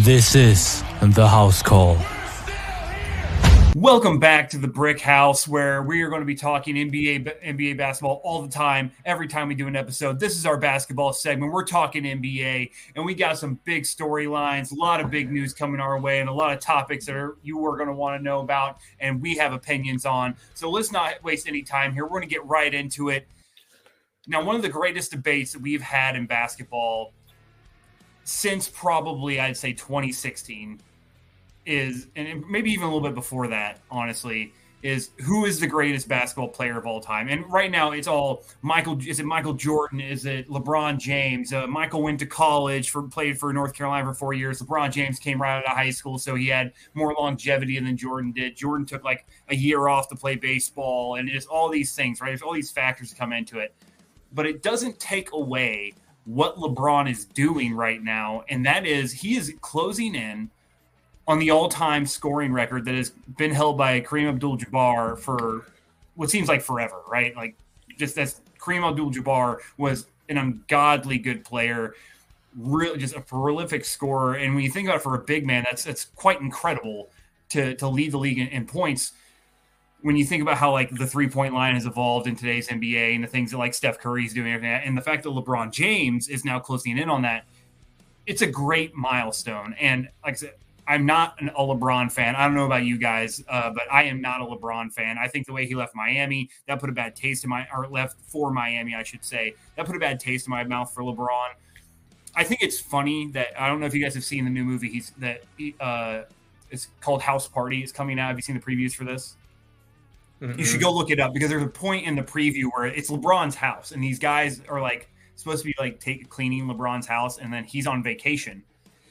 And this is The House Call. Welcome back to the Brick House, where we are going to be talking NBA basketball all the time. Every time we do an episode, this is our basketball segment. We're talking NBA, and we got some big storylines, a lot of big news coming our way, and a lot of topics that you are going to want to know about, and we have opinions on. So let's not waste any time here. We're going to get right into it. Now, one of the greatest debates that we've had in basketball since probably, I'd say, 2016 is, and maybe even a little bit before that, honestly, is who is the greatest basketball player of all time? And right now it's all Michael. Is it Michael Jordan? Is it LeBron James? Michael went to college, played for North Carolina for 4 years. LeBron James came right out of high school, so he had more longevity than Jordan did. Jordan took like a year off to play baseball, and it's all these things, right? There's all these factors that come into it. But it doesn't take away what LeBron is doing right now, and that is he is closing in on the all-time scoring record that has been held by Kareem Abdul-Jabbar for what seems like forever, right? Like, just that's Kareem Abdul-Jabbar was an ungodly good player, really just a prolific scorer. And when you think about it, for a big man, that's quite incredible to lead the league in points. When you think about how like the three-point line has evolved in today's NBA and the things that like Steph Curry's doing, and the fact that LeBron James is now closing in on that, it's a great milestone. And like I said, I'm not a LeBron fan. I don't know about you guys, but I am not a LeBron fan. I think the way he left Miami, that put a bad taste in my – or left for Miami, I should say. That put a bad taste in my mouth for LeBron. I think it's funny that – I don't know if you guys have seen the new movie it's called House Party. It's coming out. Have you seen the previews for this? Mm-hmm. You should go look it up, because there's a point in the preview where it's LeBron's house, and these guys are like supposed to be like cleaning LeBron's house, and then he's on vacation.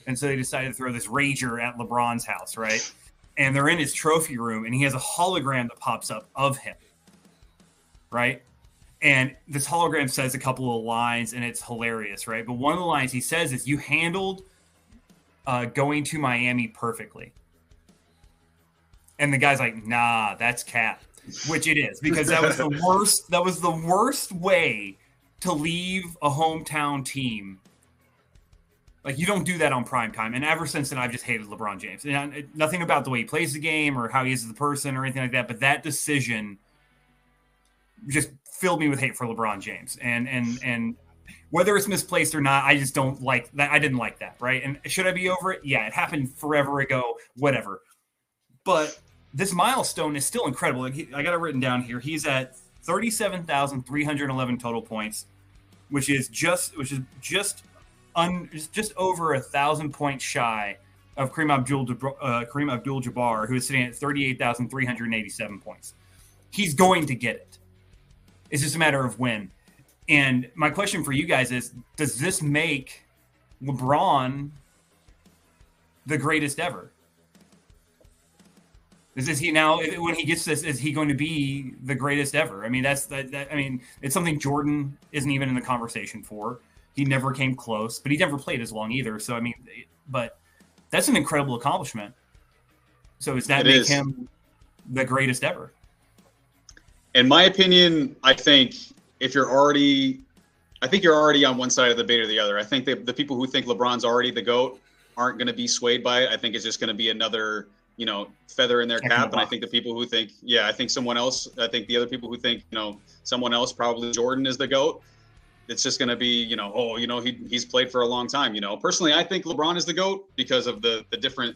And so they decided to throw this rager at LeBron's house, right? And they're in his trophy room, and he has a hologram that pops up of him, right? And this hologram says a couple of lines, and it's hilarious, right? But one of the lines he says is, "You handled going to Miami perfectly." And the guy's like, "Nah, that's cap," which it is, because that was the worst. That was the worst way to leave a hometown team. Like, you don't do that on prime time. And ever since then, I've just hated LeBron James. And nothing about the way he plays the game or how he is as a person or anything like that. But that decision just filled me with hate for LeBron James. And whether it's misplaced or not, I just don't like that. I didn't like that, right? And should I be over it? Yeah, it happened forever ago, whatever. But this milestone is still incredible. I got it written down here. He's at 37,311 total points, which is just just over 1,000 points shy of Kareem Abdul-Jabbar, who is sitting at 38,387 points. He's going to get it. It's just a matter of when. And my question for you guys is, does this make LeBron the greatest ever? Is he now, when he gets this, is he going to be the greatest ever? I mean, it's something Jordan isn't even in the conversation for. He never came close, but he never played as long either. So, I mean, but that's an incredible accomplishment. So does that make him the greatest ever? In my opinion, I think you're already on one side of the debate or the other. I think that the people who think LeBron's already the GOAT aren't going to be swayed by it. I think it's just going to be another, feather in their cap. And I think the people who think, the other people who think, someone else, probably Jordan, is the GOAT. It's just going to be, he's played for a long time. Personally, I think LeBron is the GOAT because of the different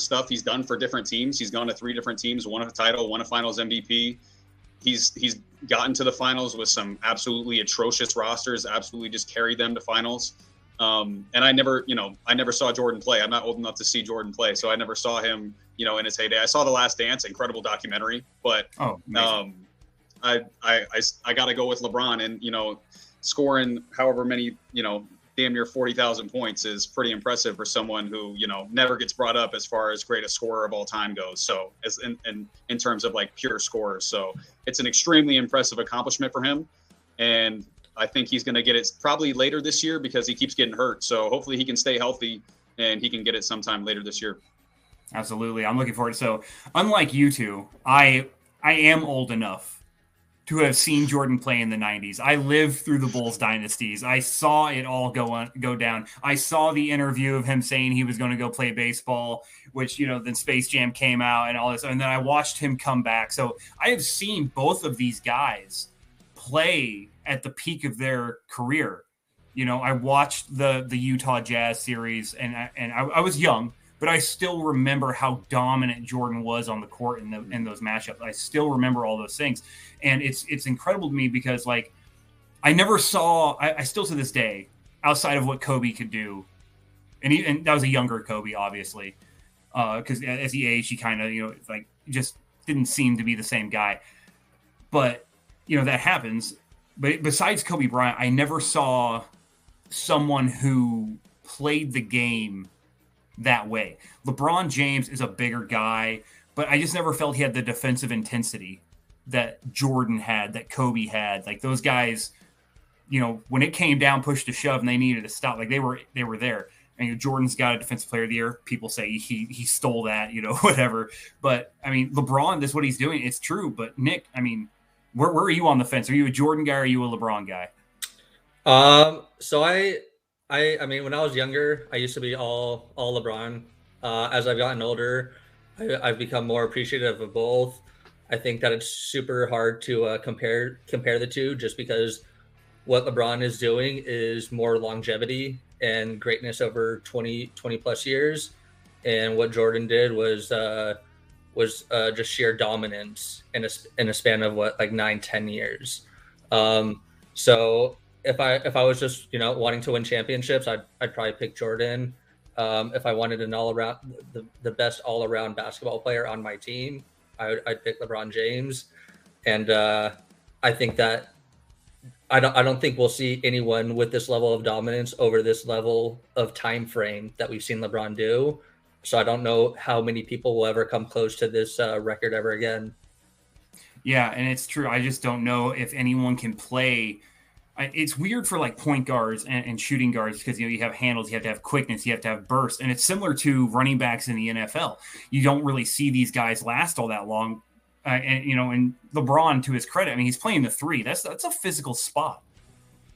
stuff he's done for different teams. He's gone to three different teams, won a title, won a Finals MVP. He's gotten to the Finals with some absolutely atrocious rosters, absolutely just carried them to Finals. And I never saw Jordan play. I'm not old enough to see Jordan play, so I never saw him, in his heyday. I saw The Last Dance, incredible documentary, but I got to go with LeBron, and scoring however many, damn near 40,000 points is pretty impressive for someone who, never gets brought up as far as greatest scorer of all time goes. So as in terms of like pure scorers, so it's an extremely impressive accomplishment for him. And I think he's going to get it probably later this year because he keeps getting hurt. So hopefully he can stay healthy and he can get it sometime later this year. Absolutely. I'm looking forward. So unlike you two, I am old enough to have seen Jordan play in the 90s. I lived through the Bulls dynasties. I saw it all go down. I saw the interview of him saying he was going to go play baseball, which, you know, then Space Jam came out and all this. And then I watched him come back. So I have seen both of these guys play at the peak of their career. You know, I watched the Utah Jazz series, and I was young, but I still remember how dominant Jordan was on the court in those matchups. I still remember all those things. And it's incredible to me because, like, I never saw, I still to this day, outside of what Kobe could do, and that was a younger Kobe, obviously, because as he aged, he kind of, you know, like, just didn't seem to be the same guy. But, you know, that happens. But besides Kobe Bryant, I never saw someone who played the game that way. LeBron James is a bigger guy, but I just never felt he had the defensive intensity that Jordan had, that Kobe had. Like, those guys, you know, when it came down, push to shove, and they needed to stop, like, they were there. And, you know, Jordan's got a Defensive Player of the Year. People say he stole that, you know, whatever. But I mean, LeBron, that's what he's doing. It's true. But Nick, I mean, where are you on the fence? Are you a Jordan guy or are you a LeBron guy? So I mean, when I was younger, I used to be all LeBron. As I've gotten older, I've become more appreciative of both. I think that it's super hard to compare the two, just because what LeBron is doing is more longevity and greatness over 20 plus years. And what Jordan did was just sheer dominance in a span of, what, like 9-10 years. So if I was just, you know, wanting to win championships, I'd probably pick Jordan. If I wanted an all around, the best all around basketball player on my team, I'd pick LeBron James. And I think that I don't think we'll see anyone with this level of dominance over this level of time frame that we've seen LeBron do. So I don't know how many people will ever come close to this record ever again. Yeah, and it's true. I just don't know if anyone can play. It's weird for, like, point guards and shooting guards, because, you know, you have handles, you have to have quickness, you have to have burst. And it's similar to running backs in the NFL. You don't really see these guys last all that long. And LeBron, to his credit, I mean, he's playing the three. That's a physical spot.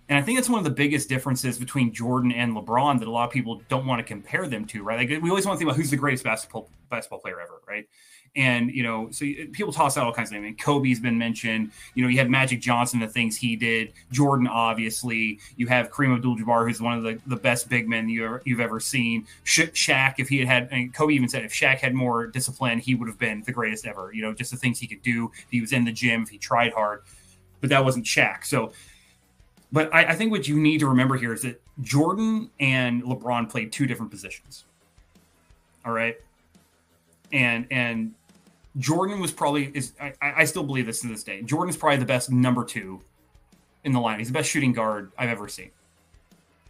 And I think that's one of the biggest differences between Jordan and LeBron that a lot of people don't want to compare them to, right? Like, we always want to think about who's the greatest basketball player ever, right? And, you know, so people toss out all kinds of names. I mean, Kobe's been mentioned. You know, you had Magic Johnson, the things he did. Jordan, obviously. You have Kareem Abdul-Jabbar, who's one of the best big men you've ever seen. Shaq, if he had, I mean, Kobe even said, if Shaq had more discipline, he would have been the greatest ever. You know, just the things he could do. If he was in the gym, if he tried hard. But that wasn't Shaq. So, but I think what you need to remember here is that Jordan and LeBron played two different positions. All right? And Jordan was probably, I still believe this to this day, Jordan's probably the best number two in the line. He's the best shooting guard I've ever seen.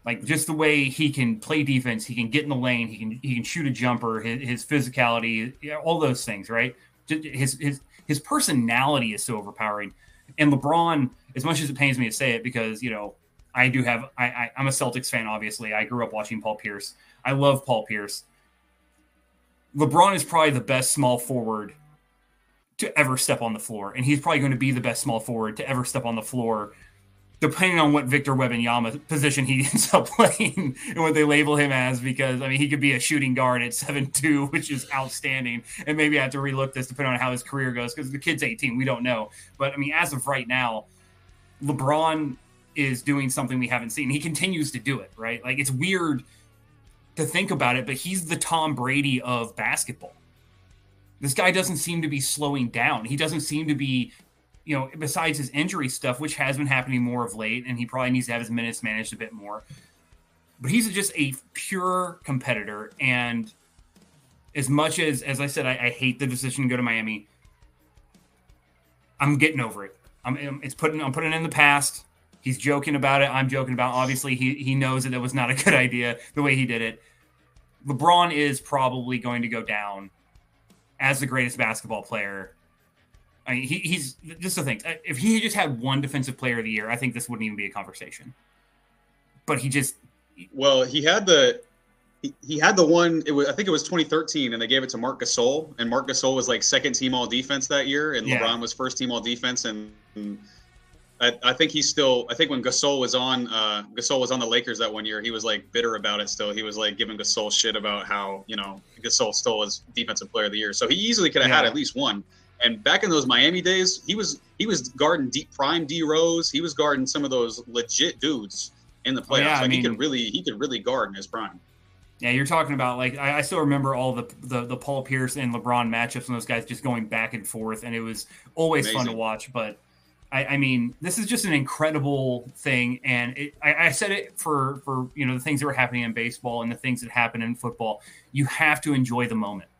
Like, just the way he can play defense, he can get in the lane, he can shoot a jumper, his physicality, you know, all those things, right? His personality is so overpowering. And LeBron, as much as it pains me to say it, because, you know, I'm a Celtics fan, obviously. I grew up watching Paul Pierce. I love Paul Pierce. LeBron is probably the best small forward to ever step on the floor. And he's probably going to be the best small forward to ever step on the floor, depending on what Victor Wembanyama position he ends up playing and what they label him as, because, I mean, he could be a shooting guard at 7'2", which is outstanding. And maybe I have to relook this depending on how his career goes, because the kid's 18. We don't know. But, I mean, as of right now, LeBron is doing something we haven't seen. He continues to do it, right? Like, it's weird to think about it, but he's the Tom Brady of basketball. This guy doesn't seem to be slowing down. He doesn't seem to be, you know, besides his injury stuff, which has been happening more of late, and he probably needs to have his minutes managed a bit more. But he's just a pure competitor. And as much as I said, I hate the decision to go to Miami, I'm getting over it. I'm putting it in the past. He's joking about it. I'm joking about it. Obviously, he knows that it was not a good idea the way he did it. LeBron is probably going to go down as the greatest basketball player. I mean, he's just the thing. If he just had one Defensive Player of the Year, I think this wouldn't even be a conversation. But he just, well, he had the one. It was, I think it was 2013, and they gave it to Marc Gasol, and Marc Gasol was like second team all defense that year, and LeBron was first team all defense, and I think he's still. I think when Gasol was on the Lakers that one year, he was like bitter about it. Still, he was like giving Gasol shit about how Gasol stole his Defensive Player of the Year. So he easily could have had at least one. And back in those Miami days, he was guarding deep prime D Rose. He was guarding some of those legit dudes in the playoffs. He could really guard in his prime. Yeah, you're talking about like I still remember all the Paul Pierce and LeBron matchups and those guys just going back and forth, and it was always amazing. Fun to watch. But I mean, this is just an incredible thing, and I said it for the things that were happening in baseball and the things that happen in football. You have to enjoy the moment.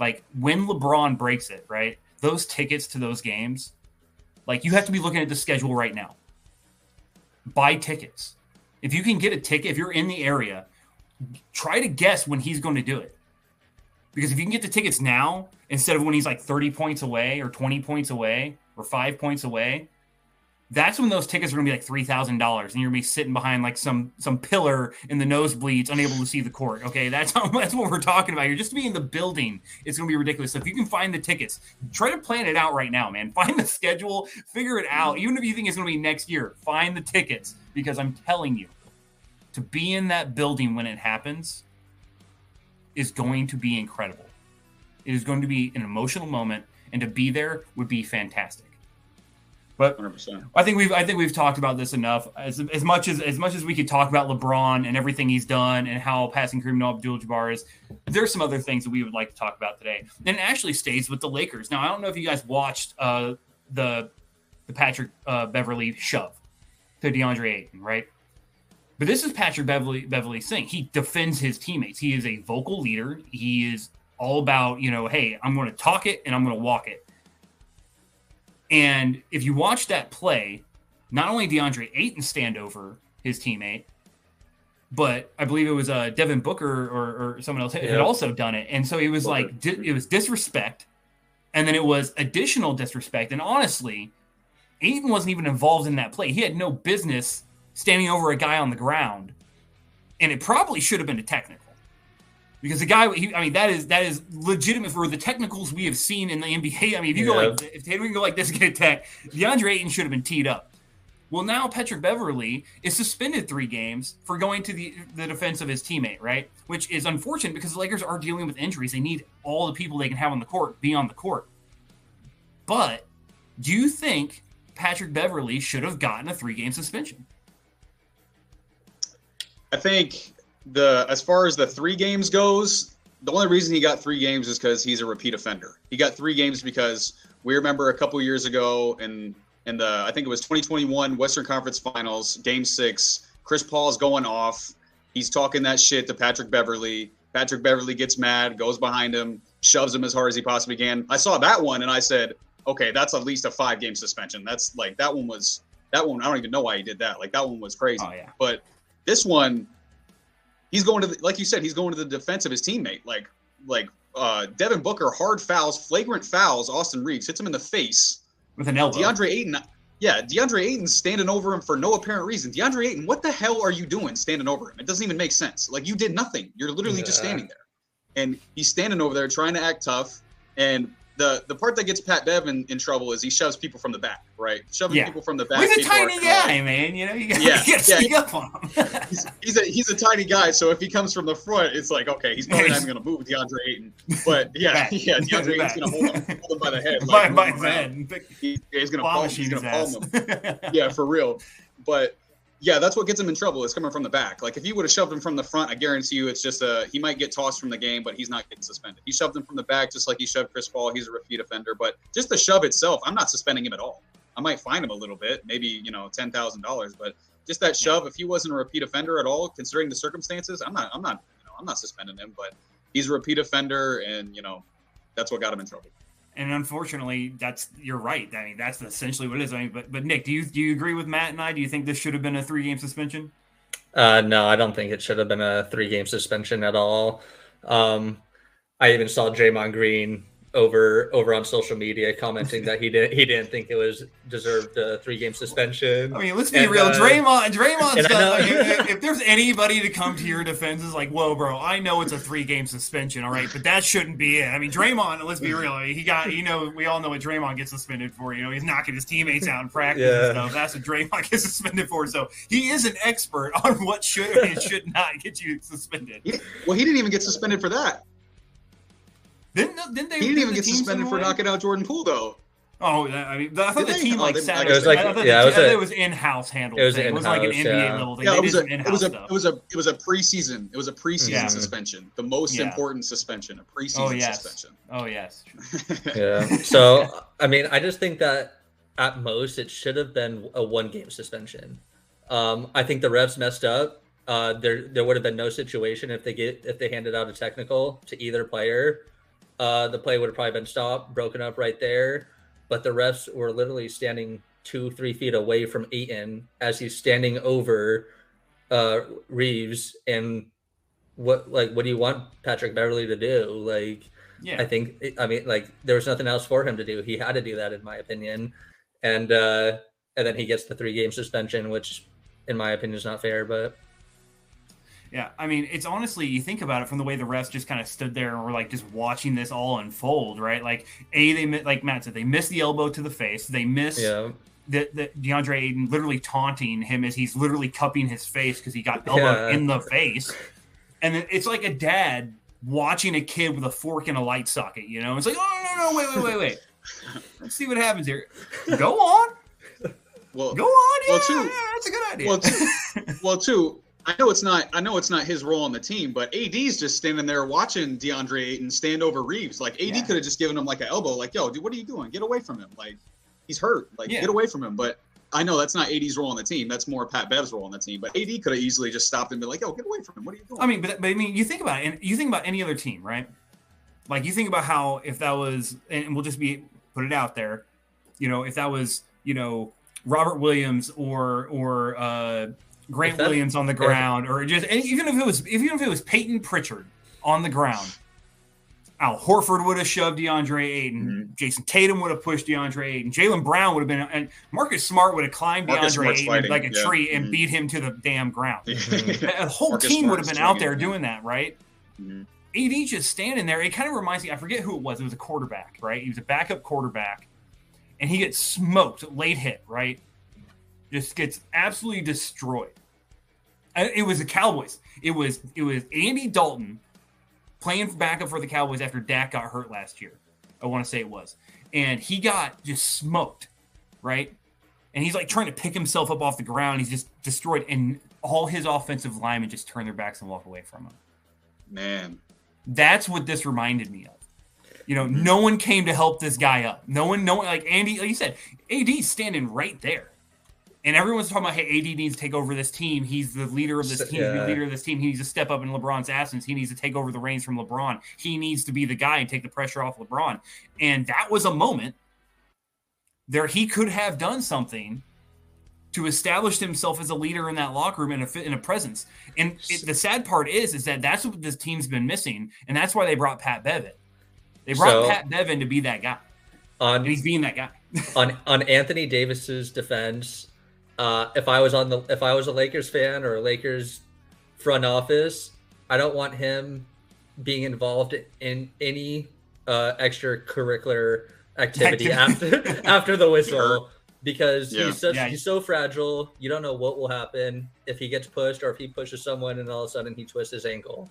Like when LeBron breaks it, right? Those tickets to those games, like you have to be looking at the schedule right now. Buy tickets. If you can get a ticket, if you're in the area, try to guess when he's going to do it. Because if you can get the tickets now, instead of when he's like 30 points away or 20 points away or 5 points away, that's when those tickets are going to be like $3,000 and you're going to be sitting behind like some pillar in the nosebleeds, unable to see the court. Okay, that's what we're talking about here. Just to be in the building, it's going to be ridiculous. So if you can find the tickets, try to plan it out right now, man. Find the schedule, figure it out. Even if you think it's going to be next year, find the tickets, because I'm telling you, to be in that building when it happens is going to be incredible. It is going to be an emotional moment, and to be there would be fantastic. But 100%. I think we've talked about this enough. As much as we could talk about LeBron and everything he's done and how passing Kareem Abdul-Jabbar is, there's some other things that we would like to talk about today. And it actually stays with the Lakers. Now, I don't know if you guys watched the Patrick Beverley shove to DeAndre Ayton, right? But this is Patrick Beverley's thing. He defends his teammates. He is a vocal leader. He is all about, hey, I'm going to talk it and I'm going to walk it. And if you watch that play, not only DeAndre Ayton stand over his teammate, but I believe it was Devin Booker or someone else had also done it. And so it was Booker. It was disrespect, and then it was additional disrespect. And honestly, Ayton wasn't even involved in that play. He had no business standing over a guy on the ground, and it probably should have been a technical. Because the guy, that is legitimate for the technicals we have seen in the NBA. I mean, if you go like, if Tatum can go like this and get a tech, DeAndre Ayton should have been teed up. Well, now Patrick Beverley is suspended 3 games for going to the defense of his teammate, right? Which is unfortunate because the Lakers are dealing with injuries. They need all the people they can have on the court, be on the court. But do you think Patrick Beverley should have gotten a 3-game suspension? I think... As far as the 3 games goes, the only reason he got 3 games is because he's a repeat offender. He got 3 games because we remember a couple years ago in the I think it was 2021 Western Conference Finals, Game 6, Chris Paul's going off. He's talking that shit to Patrick Beverley. Patrick Beverley gets mad, goes behind him, shoves him as hard as he possibly can. I saw that one and I said, okay, that's at least a 5-game suspension. That's like that one I don't even know why he did that. Like that one was crazy. Oh, yeah. But this one, he's going to, like you said, he's going to the defense of his teammate. Like Devin Booker, hard fouls, flagrant fouls. Austin Reeves hits him in the face with an elbow. DeAndre Ayton standing over him for no apparent reason. DeAndre Ayton, what the hell are you doing standing over him? It doesn't even make sense. Like you did nothing. You're literally just standing there, and he's standing over there trying to act tough. And the part that gets Pat Bev in trouble is he shoves people from the back, right? People from the back. He's a tiny guy, man. You gotta sneak up on him. he's a tiny guy, so if he comes from the front, it's like, okay, he's probably not even gonna move with DeAndre Ayton. But DeAndre Ayton's gonna hold him by the head. Like, by his head. He's gonna palm him. Yeah, for real. But yeah, that's what gets him in trouble, is coming from the back. Like if you would have shoved him from the front, I guarantee you it's just he might get tossed from the game, but he's not getting suspended. He shoved him from the back just like he shoved Chris Paul. He's a repeat offender. But just the shove itself, I'm not suspending him at all. I might fine him a little bit, maybe, $10,000. But just that shove, if he wasn't a repeat offender at all, considering the circumstances, I'm not suspending him, but he's a repeat offender, and that's what got him in trouble. And unfortunately, you're right. I mean, that's essentially what it is. I mean, but Nick, do you agree with Matt and I? Do you think this should have been a 3-game suspension? No, I don't think it should have been a 3-game suspension at all. I even saw Draymond Green over on social media commenting that he didn't think it was deserved a 3-game suspension. I mean, let's be real. Draymond's got, like, if there's anybody to come to your defense is like, whoa, bro, I know it's a 3-game suspension, all right, but that shouldn't be it. I mean, Draymond, let's be real. We all know what Draymond gets suspended for. You know, he's knocking his teammates out in practice and stuff. That's what Draymond gets suspended for. So he is an expert on what should and should not get you suspended. Well, he didn't even get suspended for that. He didn't even get suspended for knocking out Jordan Poole, though. Oh, I mean, I thought the team sat. It was in-house handled. It was like an NBA level thing. It was a preseason. It was a preseason suspension. The most important suspension, a preseason suspension. Oh yes. Yeah. So I mean, I just think that at most it should have been a 1-game suspension. I think the refs messed up. There would have been no situation if they handed out a technical to either player. The play would have probably been stopped, broken up right there. But the refs were literally standing 2-3 feet away from Ayton as he's standing over Reeves. And what do you want Patrick Beverley to do? There was nothing else for him to do. He had to do that, in my opinion. And then he gets the 3-game suspension, which, in my opinion, is not fair, but... Yeah, I mean, it's honestly, you think about it from the way the refs just kind of stood there and were like just watching this all unfold, right? Like, like Matt said, they missed the elbow to the face. They missed the DeAndre Ayton literally taunting him as he's literally cupping his face because he got elbowed in the face. And then it's like a dad watching a kid with a fork in a light socket, you know? It's like, oh, no, wait. Let's see what happens here. Go on. Well, go on. Yeah, that's a good idea. Well, too. I know it's not his role on the team, but AD's just standing there watching DeAndre Ayton stand over Reeves. Like, AD could have just given him like an elbow, like, yo, dude, what are you doing? Get away from him. Like, he's hurt. Like, get away from him. But I know that's not AD's role on the team. That's more Pat Bev's role on the team. But AD could have easily just stopped and been like, yo, get away from him. What are you doing? I mean, but you think about it, and you think about any other team, right? Like, you think about how if that was, and we'll just put it out there, you know, if that was, you know, Robert Williams or Grant Williams on the ground, or just even if it was Peyton Pritchard on the ground, Al Horford would have shoved DeAndre Ayton. Mm-hmm. Jason Tatum would have pushed DeAndre Ayton. Jaylen Brown would have been, and Marcus Smart would have climbed DeAndre Ayton like a tree and beat him to the damn ground. Mm-hmm. A whole team would have been out there doing that, right? Mm-hmm. AD just standing there. It kind of reminds me. I forget who it was. It was a quarterback, right? He was a backup quarterback, and he gets smoked, late hit, right? Just gets absolutely destroyed. It was the Cowboys. It was Andy Dalton playing backup for the Cowboys after Dak got hurt last year. I want to say it was. And he got just smoked, right? And he's like trying to pick himself up off the ground. He's just destroyed. And all his offensive linemen just turn their backs and walk away from him. Man. That's what this reminded me of. You know, no one came to help this guy up. No one, like Andy, like you said, AD's standing right there. And everyone's talking about, hey, AD needs to take over this team. He's the leader of this team. Yeah. He's the leader of this team. He needs to step up in LeBron's absence. He needs to take over the reins from LeBron. He needs to be the guy and take the pressure off LeBron. And that was a moment there he could have done something to establish himself as a leader in that locker room and in a presence. And the sad part is that that's what this team's been missing, and that's why they brought Pat Bev in. They brought Pat Bev in to be that guy, and he's being that guy. on Anthony Davis's defense. If I was a Lakers fan or a Lakers front office, I don't want him being involved in any extracurricular activity after the whistle, because he's so fragile. You don't know what will happen if he gets pushed or if he pushes someone and all of a sudden he twists his ankle.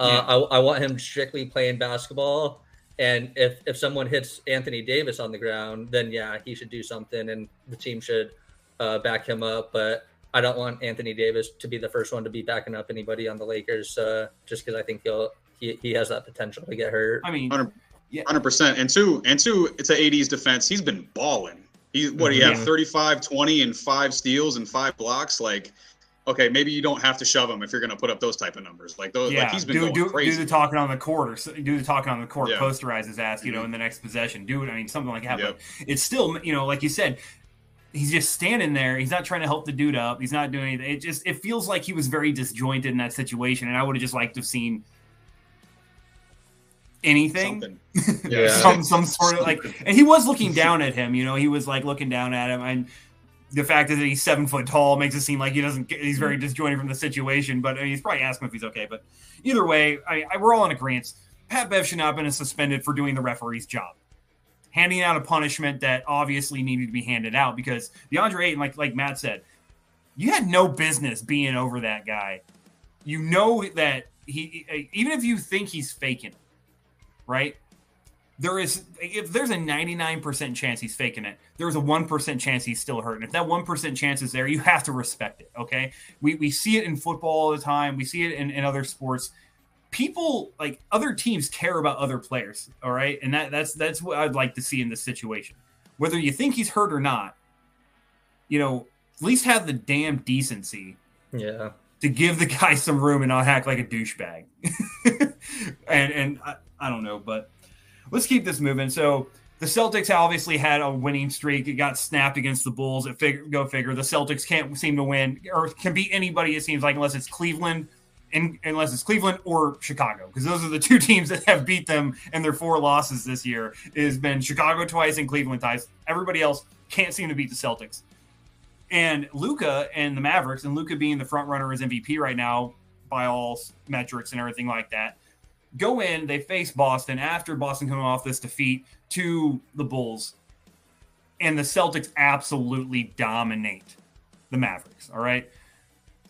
I want him strictly playing basketball. And if someone hits Anthony Davis on the ground, then he should do something and the team should back him up, but I don't want Anthony Davis to be the first one to be backing up anybody on the Lakers, just because I think he has that potential to get hurt. I mean, 100%. And two, it's an AD's defense. He's been balling. He had 35, 20, and 5 steals and 5 blocks. Like, okay, maybe you don't have to shove him if you're going to put up those type of numbers. Like those, like he's been going crazy. Do the talking on the court, posterize his ass, you know, in the next possession. Do it. I mean, something like that. Yep. But it's still, you know, like you said. He's just standing there. He's not trying to help the dude up. He's not doing anything. It feels like he was very disjointed in that situation. And I would have just liked to have seen anything. Yeah. some sort of like, and he was looking down at him, you know, he was like looking down at him. And the fact that he's 7 foot tall makes it seem like he's very disjointed from the situation, but I mean, he's probably asking if he's okay. But either way, we're all in agreement. Pat Bev should not have been suspended for doing the referee's job, handing out a punishment that obviously needed to be handed out, because DeAndre Ayton, like Matt said, you had no business being over that guy. You know that he, even if you think he's faking it, right? If there's a 99% chance he's faking it, there's a 1% chance he's still hurt. And if that 1% chance is there, you have to respect it, okay? We see it in football all the time. We see it in other sports. People, like, other teams care about other players, all right? And that's what I'd like to see in this situation. Whether you think he's hurt or not, you know, at least have the damn decency to give the guy some room and not act like a douchebag. and I don't know, but let's keep this moving. So the Celtics obviously had a winning streak. It got snapped against the Bulls. Go figure. The Celtics can't seem to win or can beat anybody, it seems like, unless it's Cleveland or Chicago, because those are the two teams that have beat them, and their four losses this year has been Chicago twice and Cleveland twice. Everybody else can't seem to beat the Celtics. And Luka and the Mavericks, and Luka being the front runner as MVP right now by all metrics and everything like that, go in, they face Boston after Boston coming off this defeat to the Bulls. And the Celtics absolutely dominate the Mavericks, all right?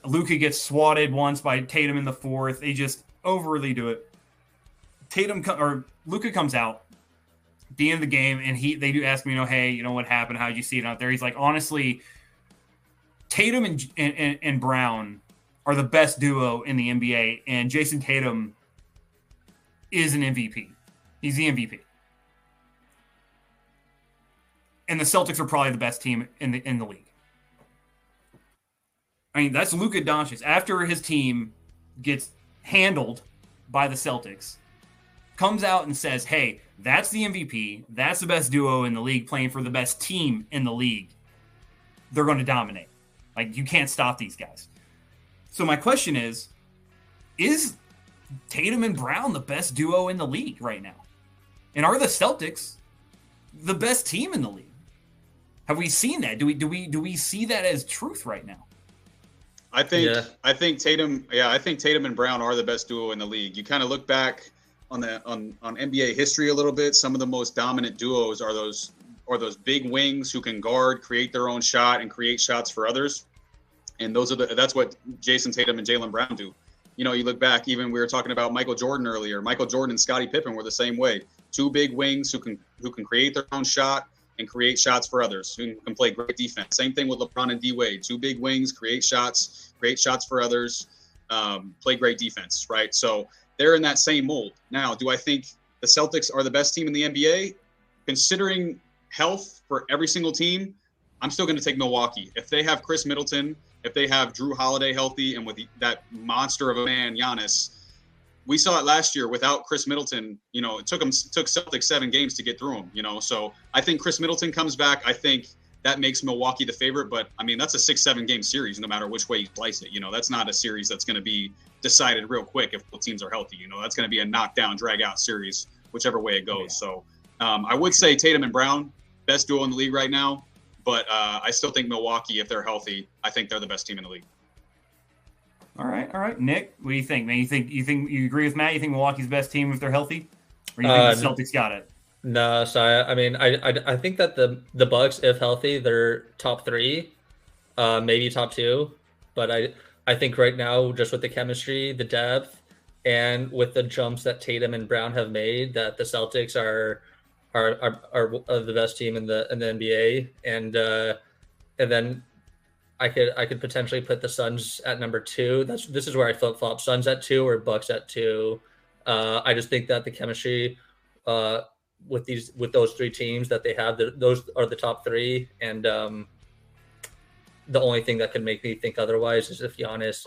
Luka gets swatted once by Tatum in the fourth. They just overly do it. Luka comes out at the end of the game, and they do ask me, you know, hey, you know what happened? How did you see it out there? He's like, honestly, Tatum and Brown are the best duo in the NBA, and Jason Tatum is an MVP. He's the MVP. And the Celtics are probably the best team in the league. I mean, that's Luka Doncic. After his team gets handled by the Celtics, comes out and says, hey, that's the MVP. That's the best duo in the league playing for the best team in the league. They're going to dominate. Like, you can't stop these guys. So my question is Tatum and Brown the best duo in the league right now? And are the Celtics the best team in the league? Have we seen that? Do we see that as truth right now? I think Tatum and Brown are the best duo in the league. You kind of look back on NBA history a little bit. Some of the most dominant duos are those big wings who can guard, create their own shot, and create shots for others. And that's what Jason Tatum and Jaylen Brown do. You know, you look back, even we were talking about Michael Jordan earlier. Michael Jordan and Scottie Pippen were the same way. Two big wings who can create their own shot and create shots for others, who can play great defense. Same thing with LeBron and D-Wade. Two big wings, create shots for others, play great defense, right? So they're in that same mold. Now, do I think the Celtics are the best team in the NBA? Considering health for every single team, I'm still going to take Milwaukee. If they have Khris Middleton, if they have Drew Holiday healthy, and with that monster of a man, Giannis, we saw it last year without Khris Middleton. You know, it took Celtics 7 games to get through him, you know. So I think Khris Middleton comes back. I think that makes Milwaukee the favorite. But, I mean, that's a 6-7 game series no matter which way you slice it. You know, that's not a series that's going to be decided real quick if both teams are healthy. You know, that's going to be a knockdown, drag-out series whichever way it goes. Yeah. So I would say Tatum and Brown, best duo in the league right now. But I still think Milwaukee, if they're healthy, I think they're the best team in the league. All right. Nick, what do you think, man? You think you agree with Matt? You think Milwaukee's best team if they're healthy? Or you think the Celtics got it? No, sorry. I mean, I think that the Bucks, if healthy, they're top 3, maybe top 2. But I think right now, just with the chemistry, the depth, and with the jumps that Tatum and Brown have made, that the Celtics are the best team in the NBA. And then I could potentially put the Suns at number 2. This is where I flip-flop: Suns at 2 or Bucks at 2. I just think that the chemistry with those 3 teams that they have, those are the top 3. And the only thing that could make me think otherwise is if Giannis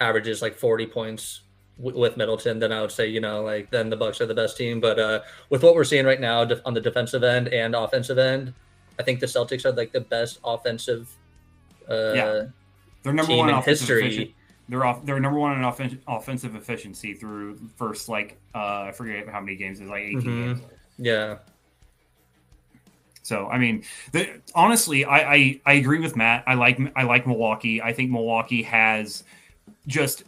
averages 40 points with Middleton, then I would say, you know, then the Bucks are the best team. But with what we're seeing right now on the defensive end and offensive end, I think the Celtics are the best offensive. They're number 1 in history. They're number one in offensive efficiency through first, I forget how many games. It's 18 games. Yeah. So, I mean, honestly, I agree with Matt. I like Milwaukee. I think Milwaukee has just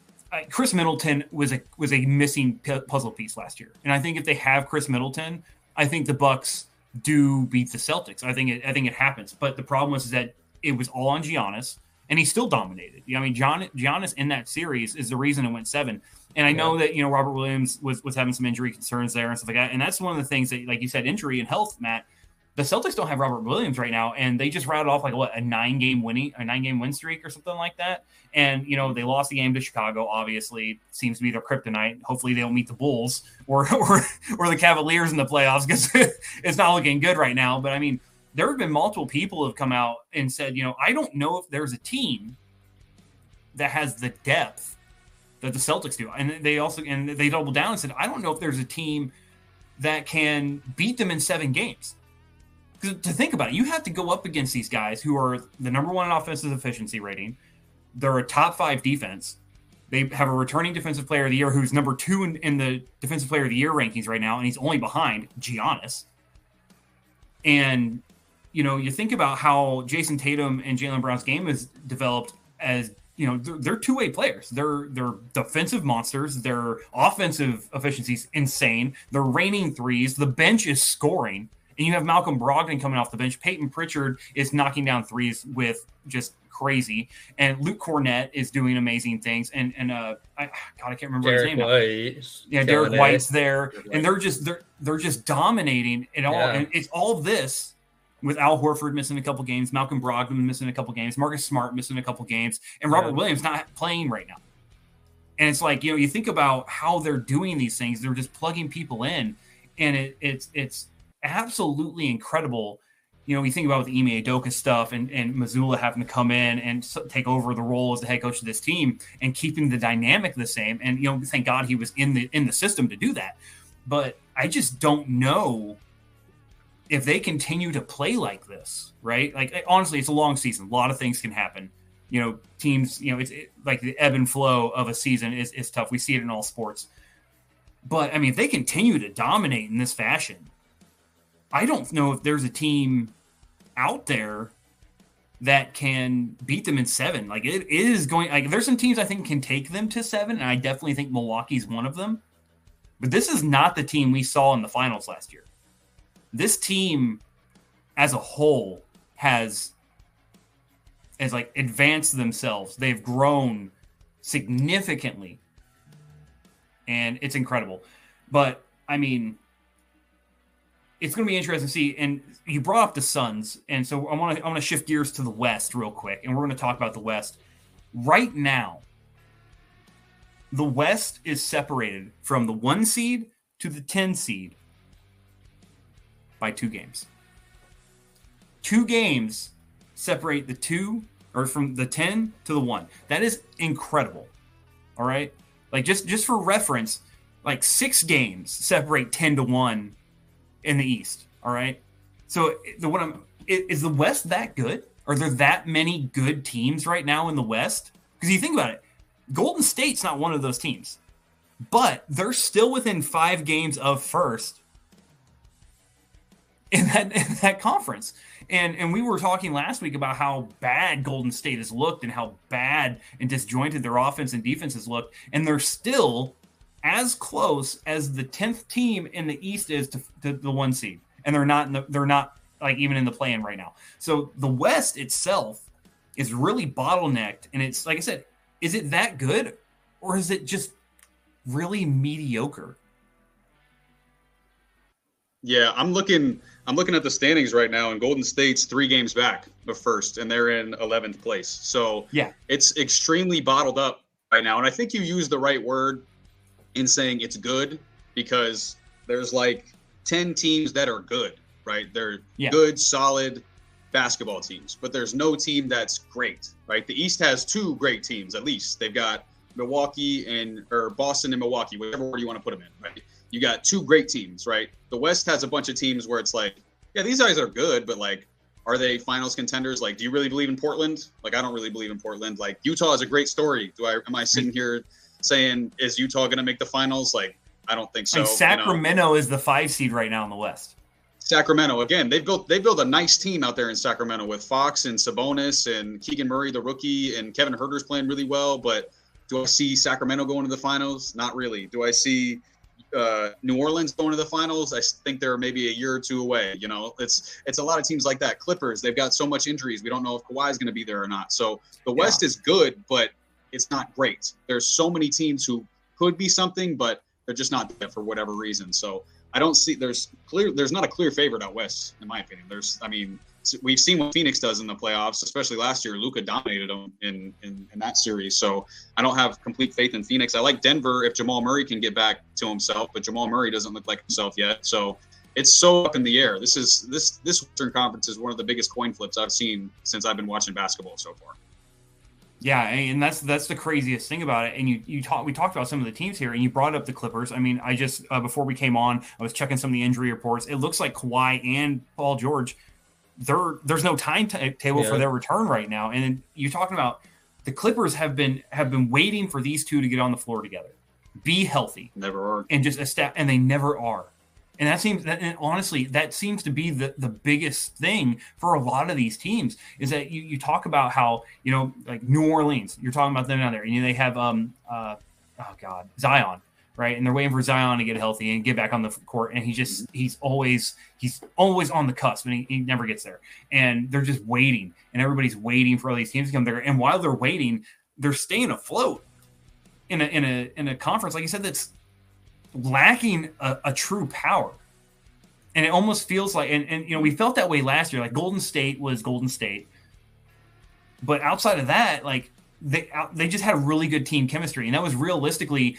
Khris Middleton was a missing puzzle piece last year. And I think if they have Khris Middleton, I think the Bucks do beat the Celtics. I think it happens. But the problem is that it was all on Giannis, and he still dominated. You know, I mean, Giannis in that series is the reason it went 7. And I know that, Robert Williams was having some injury concerns there and stuff like that. And that's one of the things that, like you said, injury and health, Matt. The Celtics don't have Robert Williams right now, and they just routed off a 9-game win streak or something like that. And they lost the game to Chicago. Obviously, seems to be their kryptonite. Hopefully, they don't meet the Bulls or the Cavaliers in the playoffs because it's not looking good right now. But I mean, there have been multiple people who have come out and said, I don't know if there's a team that has the depth that the Celtics do, and they doubled down and said, I don't know if there's a team that can beat them in 7 games. To think about it, you have to go up against these guys who are the number one in offensive efficiency rating. They're a top 5 defense. They have a returning defensive player of the year who's number 2 in the defensive player of the year rankings right now, and he's only behind Giannis. And, you think about how Jason Tatum and Jaylen Brown's game is developed as, they're two-way players. They're defensive monsters. Their offensive efficiency is insane. They're raining threes. The bench is scoring. And you have Malcolm Brogdon coming off the bench. Peyton Pritchard is knocking down threes with just crazy. And Luke Cornett is doing amazing things. And I can't remember his name. White. Yeah, Derek White's there. And they're just dominating it all. Yeah. And it's all this with Al Horford missing a couple games, Malcolm Brogdon missing a couple games, Marcus Smart missing a couple games, and Robert Williams not playing right now. And it's you think about how they're doing these things. They're just plugging people in, and it's absolutely incredible. You think about the Ime Udoka stuff and Missoula having to come in and take over the role as the head coach of this team and keeping the dynamic the same. And, thank God he was in the system to do that. But I just don't know if they continue to play like this, right? Honestly, it's a long season. A lot of things can happen. Teams, it's the ebb and flow of a season is tough. We see it in all sports. But, I mean, if they continue to dominate in this fashion, I don't know if there's a team out there that can beat them in 7. It is going. There's some teams I think can take them to 7, and I definitely think Milwaukee's one of them. But this is not the team we saw in the finals last year. This team, as a whole, has advanced themselves. They've grown significantly, and it's incredible. But I mean, it's going to be interesting to see. And you brought up the Suns, and so I want to shift gears to the West real quick, and we're going to talk about the West. Right now, the West is separated from the 1 seed to the 10 seed by 2 games. 2 games separate the 2, or from the 10 to the 1. That is incredible. All right, just for reference, 6 games separate 10-1. In the East, all right? So is the West that good? Are there that many good teams right now in the West? Because you think about it, Golden State's not one of those teams, but they're still within 5 games of first in that conference. And we were talking last week about how bad Golden State has looked and how bad and disjointed their offense and defense has looked, and they're still as close as the 10th team in the East is to the 1 seed, and they're not even in the play-in right now. So the West itself is really bottlenecked, and it's like I said, is it that good, or is it just really mediocre? Yeah, I'm looking at the standings right now, and Golden State's 3 games back of first, and they're in 11th place. So yeah, it's extremely bottled up right now, and I think you used the right word in saying it's good, because there's 10 teams that are good, right? They're good, solid basketball teams, but there's no team that's great, right? The East has 2 great teams, at least. They've got Boston and Milwaukee, whatever order you want to put them in, right? You got 2 great teams, right? The West has a bunch of teams where it's these guys are good, but Are they finals contenders? Like, do you really believe in Portland? Like, I don't really believe in Portland. Like, Utah is a great story. Am I sitting here saying, is Utah going to make the finals? Like, I don't think so. And Sacramento is the 5 seed right now in the West. Sacramento, again, they've built a nice team out there in Sacramento with Fox and Sabonis and Keegan Murray, the rookie, and Kevin Huerter's playing really well. But do I see Sacramento going to the finals? Not really. Do I see New Orleans going to the finals? I think they're maybe a year or two away. You know, it's a lot of teams like that. Clippers, they've got so much injuries. We don't know if Kawhi's going to be there or not. So the West is good, but it's not great. There's so many teams who could be something, but they're just not there for whatever reason. So I don't see there's not a clear favorite out West, in my opinion. We've seen what Phoenix does in the playoffs, especially last year. Luka dominated them in that series. So I don't have complete faith in Phoenix. I like Denver if Jamal Murray can get back to himself, but Jamal Murray doesn't look like himself yet. So it's so up in the air. This Western Conference is one of the biggest coin flips I've seen since I've been watching basketball so far. Yeah, and that's the craziest thing about it. And we talked about some of the teams here, and you brought up the Clippers. I mean, I just before we came on, I was checking some of the injury reports. It looks like Kawhi and Paul George, there's no timetable for their return right now. And you're talking about the Clippers have been waiting for these two to get on the floor together, be healthy, never are, and just and they never are. And that seems to be the biggest thing for a lot of these teams, is that you talk about how, you know, like New Orleans, you're talking about them down there, and they have Zion, right? And they're waiting for Zion to get healthy and get back on the court, and he's always on the cusp, and he never gets there. And they're just waiting, and everybody's waiting for all these teams to come there. And while they're waiting, they're staying afloat in a conference, like you said, that's lacking a true power. And it almost feels like, and you know, we felt that way last year. Like, Golden State was Golden State, but outside of that, like they just had a really good team chemistry, and that was realistically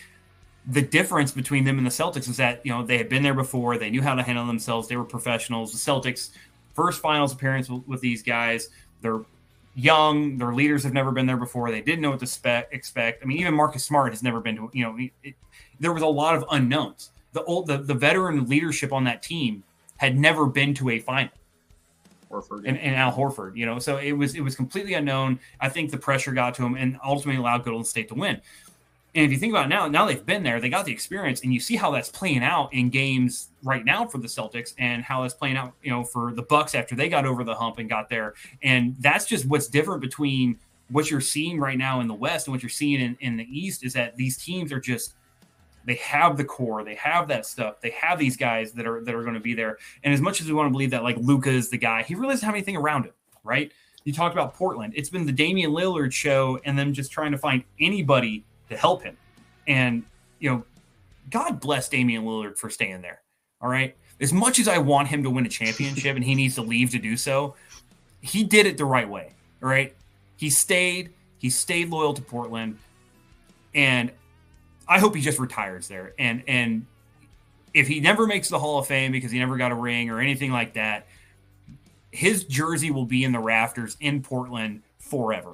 the difference between them and the Celtics. Is that, you know, they had been there before, they knew how to handle themselves, they were professionals. The Celtics, first finals appearance with these guys, they're young, their leaders have never been there before, they didn't know what to expect. I mean, even Marcus Smart has never been to, you know, there was a lot of unknowns. The veteran leadership on that team had never been to a final. Horford, yeah. and Al Horford, you know, so it was completely unknown. I think the pressure got to him and ultimately allowed Golden State to win. And if you think about it, now they've been there, they got the experience, and you see how that's playing out in games right now for the Celtics, and how that's playing out, you know, for the Bucks after they got over the hump and got there. And that's just what's different between what you're seeing right now in the West and what you're seeing in the East, is that these teams are just, they have the core, they have that stuff, they have these guys that are going to be there. And as much as we want to believe that, like, Luka is the guy, he really doesn't have anything around him, right? You talked about Portland. It's been the Damian Lillard show, and them just trying to find anybody to help him. And, you know, God bless Damian Lillard for staying there. All right. As much as I want him to win a championship and he needs to leave to do so, he did it the right way. All right. He stayed loyal to Portland, and I hope he just retires there. And if he never makes the Hall of Fame because he never got a ring or anything like that, his jersey will be in the rafters in Portland forever.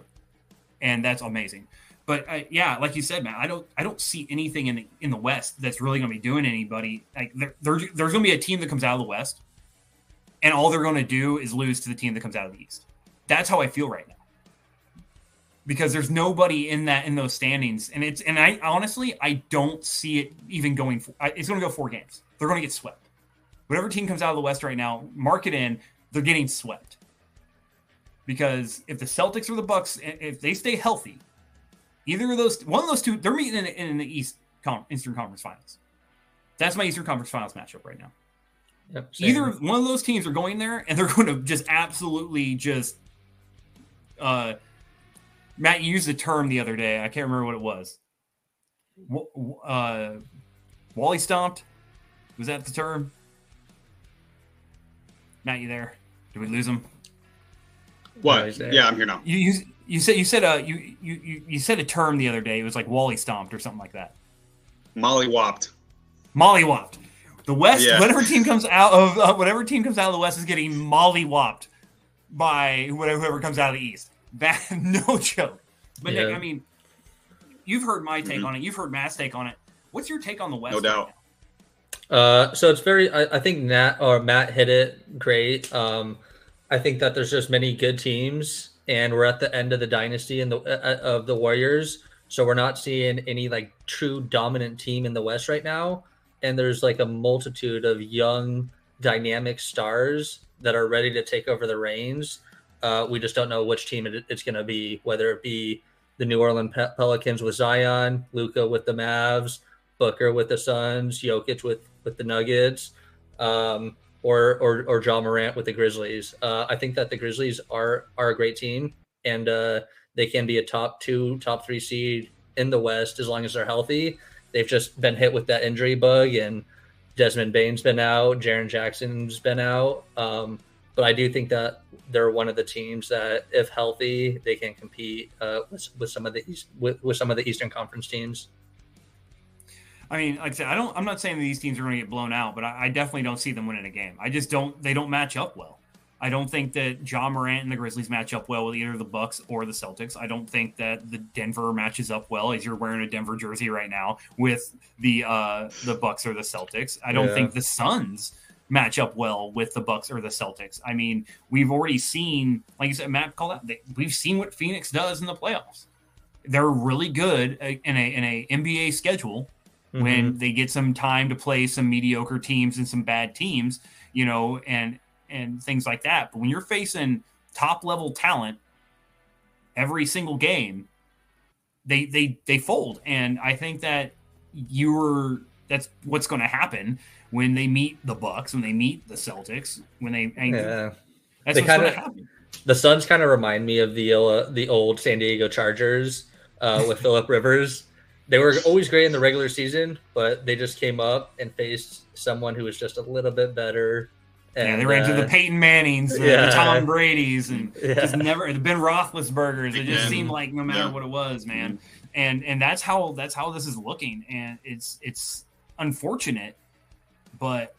And that's amazing. But yeah, like you said, man, I don't see anything in the West that's really going to be doing anybody. Like, there's going to be a team that comes out of the West, and all they're going to do is lose to the team that comes out of the East. That's how I feel right now, because there's nobody in those standings, and I honestly don't see it even going. It's going to go 4 games. They're going to get swept. Whatever team comes out of the West right now, mark it in. They're getting swept, because if the Celtics or the Bucks, if they stay healthy, either of those, one of those two, they're meeting in the Eastern Conference Finals. That's my Eastern Conference Finals matchup right now. Yep, either one of those teams are going there, and they're going to just absolutely just. Matt used the term the other day. I can't remember what it was. Wally stomped. Was that the term? Matt, you there? Did we lose him? What? Yeah, I'm here now. You said a term the other day. It was like Wally stomped or something like that. Molly whopped. The West, yeah. Whatever team comes out of the West is getting molly whopped by whoever comes out of the East. That, no joke. But yeah. Nick, I mean, you've heard my take on it. You've heard Matt's take on it. What's your take on the West? No doubt. Right now? So it's very. I think Matt hit it great. I think that there's just many good teams, and we're at the end of the dynasty and of the Warriors. So we're not seeing any like true dominant team in the West right now. And there's like a multitude of young dynamic stars that are ready to take over the reins. We just don't know which team it's going to be, whether it be the New Orleans Pelicans with Zion, Luka with the Mavs, Booker with the Suns, Jokic with the Nuggets, or Ja Morant with the Grizzlies. I think that the Grizzlies are a great team, and they can be a top 2, top 3 seed in the West as long as they're healthy. They've just been hit with that injury bug, and Desmond Bane's been out, Jaren Jackson's been out. But I do think that they're one of the teams that, if healthy, they can compete with some of the Eastern Conference teams. I mean, like I said, I'm not saying that these teams are going to get blown out, but I definitely don't see them winning a game. I just don't. They don't match up well. I don't think that Ja Morant and the Grizzlies match up well with either the Bucks or the Celtics. I don't think that the Denver matches up well, as you're wearing a Denver jersey right now, with the Bucks or the Celtics. I don't think the Suns match up well with the Bucks or the Celtics. I mean, we've already seen, like you said, Matt called out, we've seen what Phoenix does in the playoffs. They're really good in a NBA schedule when they get some time to play some mediocre teams and some bad teams, you know, and things like that. But when you're facing top level talent every single game, they fold. And I think that that's what's going to happen when they meet the Bucks, when they meet the Celtics, when they that's what's going to happen. The Suns kind of remind me of the old San Diego Chargers with Phillip Rivers. They were always great in the regular season, but they just came up and faced someone who was just a little bit better. And they ran to the Peyton Mannings, the Tom Brady's, and just never the Ben Roethlisberger's. It just seemed like no matter what it was, man. And that's how this is looking, and it's unfortunate, but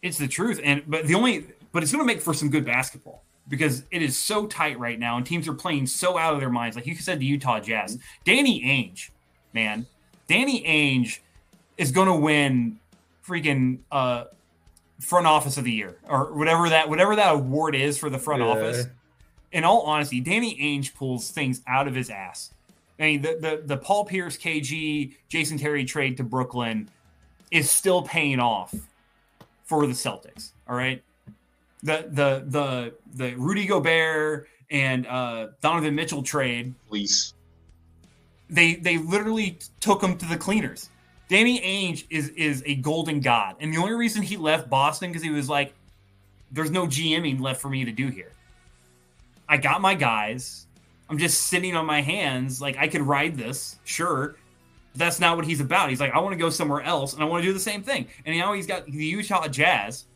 it's the truth. But it's going to make for some good basketball, because it is so tight right now, and teams are playing so out of their minds. Like you said, the Utah Jazz, Danny Ainge, man, Danny Ainge is going to win freaking front office of the year, or whatever that award is for the front office. In all honesty, Danny Ainge pulls things out of his ass. I mean, the Paul Pierce, KG, Jason Terry trade to Brooklyn is still paying off for the Celtics. All right, the Rudy Gobert and Donovan Mitchell trade, please. They literally took him to the cleaners. Danny Ainge is a golden god, and the only reason he left Boston because he was like, "There's no GMing left for me to do here. I got my guys. I'm just sitting on my hands. Like, I could ride this, sure." That's not what he's about. He's like, I want to go somewhere else, and I want to do the same thing. And now he's got the Utah Jazz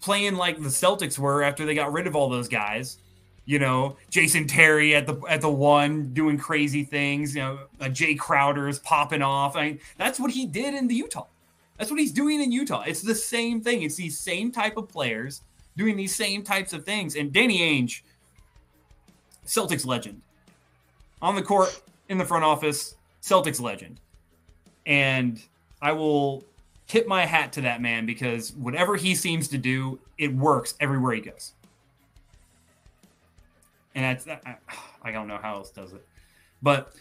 playing like the Celtics were after they got rid of all those guys. You know, Jason Terry at the one doing crazy things. You know, Jay Crowder's popping off. I mean, that's what he did in the Utah. That's what he's doing in Utah. It's the same thing. It's these same type of players doing these same types of things. And Danny Ainge, Celtics legend, on the court, in the front office, Celtics legend. And I will tip my hat to that man, because whatever he seems to do, it works everywhere he goes. And I don't know how else does it. But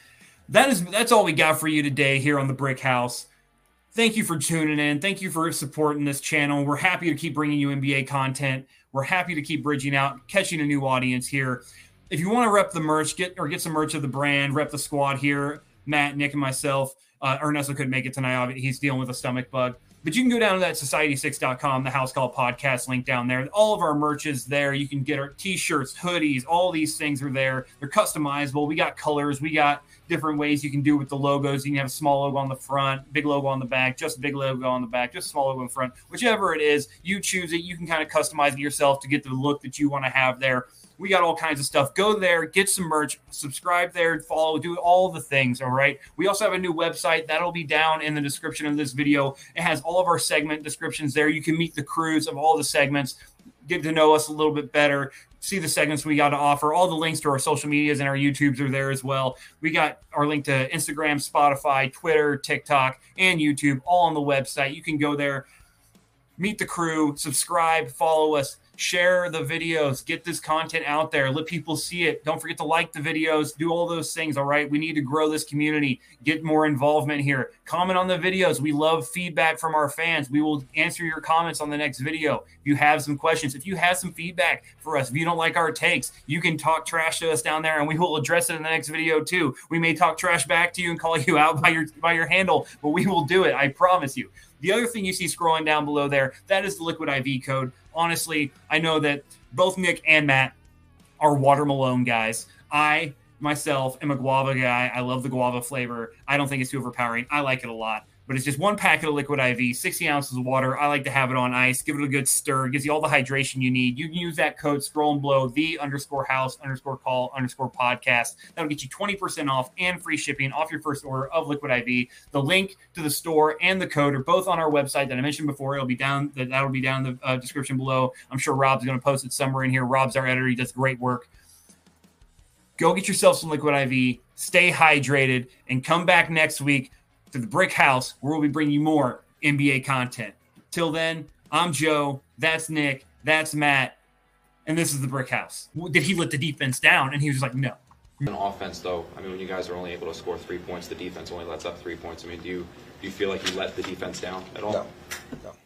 that's all we got for you today here on The Brick House. Thank you for tuning in. Thank you for supporting this channel. We're happy to keep bringing you NBA content. We're happy to keep bridging out, catching a new audience here. If you want to rep the merch, get some merch of the brand, rep the squad here. Matt, Nick, and myself. Ernesto couldn't make it tonight. He's dealing with a stomach bug. But you can go down to that society6.com, the House Call podcast link down there. All of our merch is there. You can get our T-shirts, hoodies, all these things are there. They're customizable. We got colors. We got different ways you can do with the logos. You can have a small logo on the front, big logo on the back, just big logo on the back, just small logo in front. Whichever it is, you choose it. You can kind of customize it yourself to get the look that you want to have there. We got all kinds of stuff. Go there, get some merch, subscribe there, follow, do all the things, all right? We also have a new website. That'll be down in the description of this video. It has all of our segment descriptions there. You can meet the crews of all the segments, get to know us a little bit better, see the segments we got to offer. All the links to our social medias and our YouTubes are there as well. We got our link to Instagram, Spotify, Twitter, TikTok, and YouTube all on the website. You can go there. meet the crew, subscribe, follow us, share the videos, get this content out there, let people see it. Don't forget to like the videos, do all those things. All right. We need to grow this community, get more involvement here. Comment on the videos. We love feedback from our fans. We will answer your comments on the next video. If you have some questions, if you have some feedback for us, if you don't like our takes, you can talk trash to us down there and we will address it in the next video too. We may talk trash back to you and call you out by your handle, but we will do it. I promise you. The other thing you see scrolling down below there, that is the Liquid IV code. Honestly, I know that both Nick and Matt are Water Malone guys. I, myself, am a guava guy. I love the guava flavor. I don't think it's too overpowering. I like it a lot. But it's just one packet of Liquid IV, 60 ounces of water. I like to have it on ice. Give it a good stir. Gives you all the hydration you need. You can use that code, scroll and blow, the_house_call_podcast. That'll get you 20% off and free shipping off your first order of Liquid IV. The link to the store and the code are both on our website that I mentioned before. That'll be down in the description below. I'm sure Rob's going to post it somewhere in here. Rob's our editor. He does great work. Go get yourself some Liquid IV. Stay hydrated and come back next week to the Brick House, where we'll be bringing you more NBA content. Till then, I'm Joe, that's Nick, that's Matt, and this is the Brick House. Did he let the defense down? And he was like, no. On offense, though, I mean, when you guys are only able to score 3 points, the defense only lets up 3 points. I mean, do you feel like you let the defense down at all? No.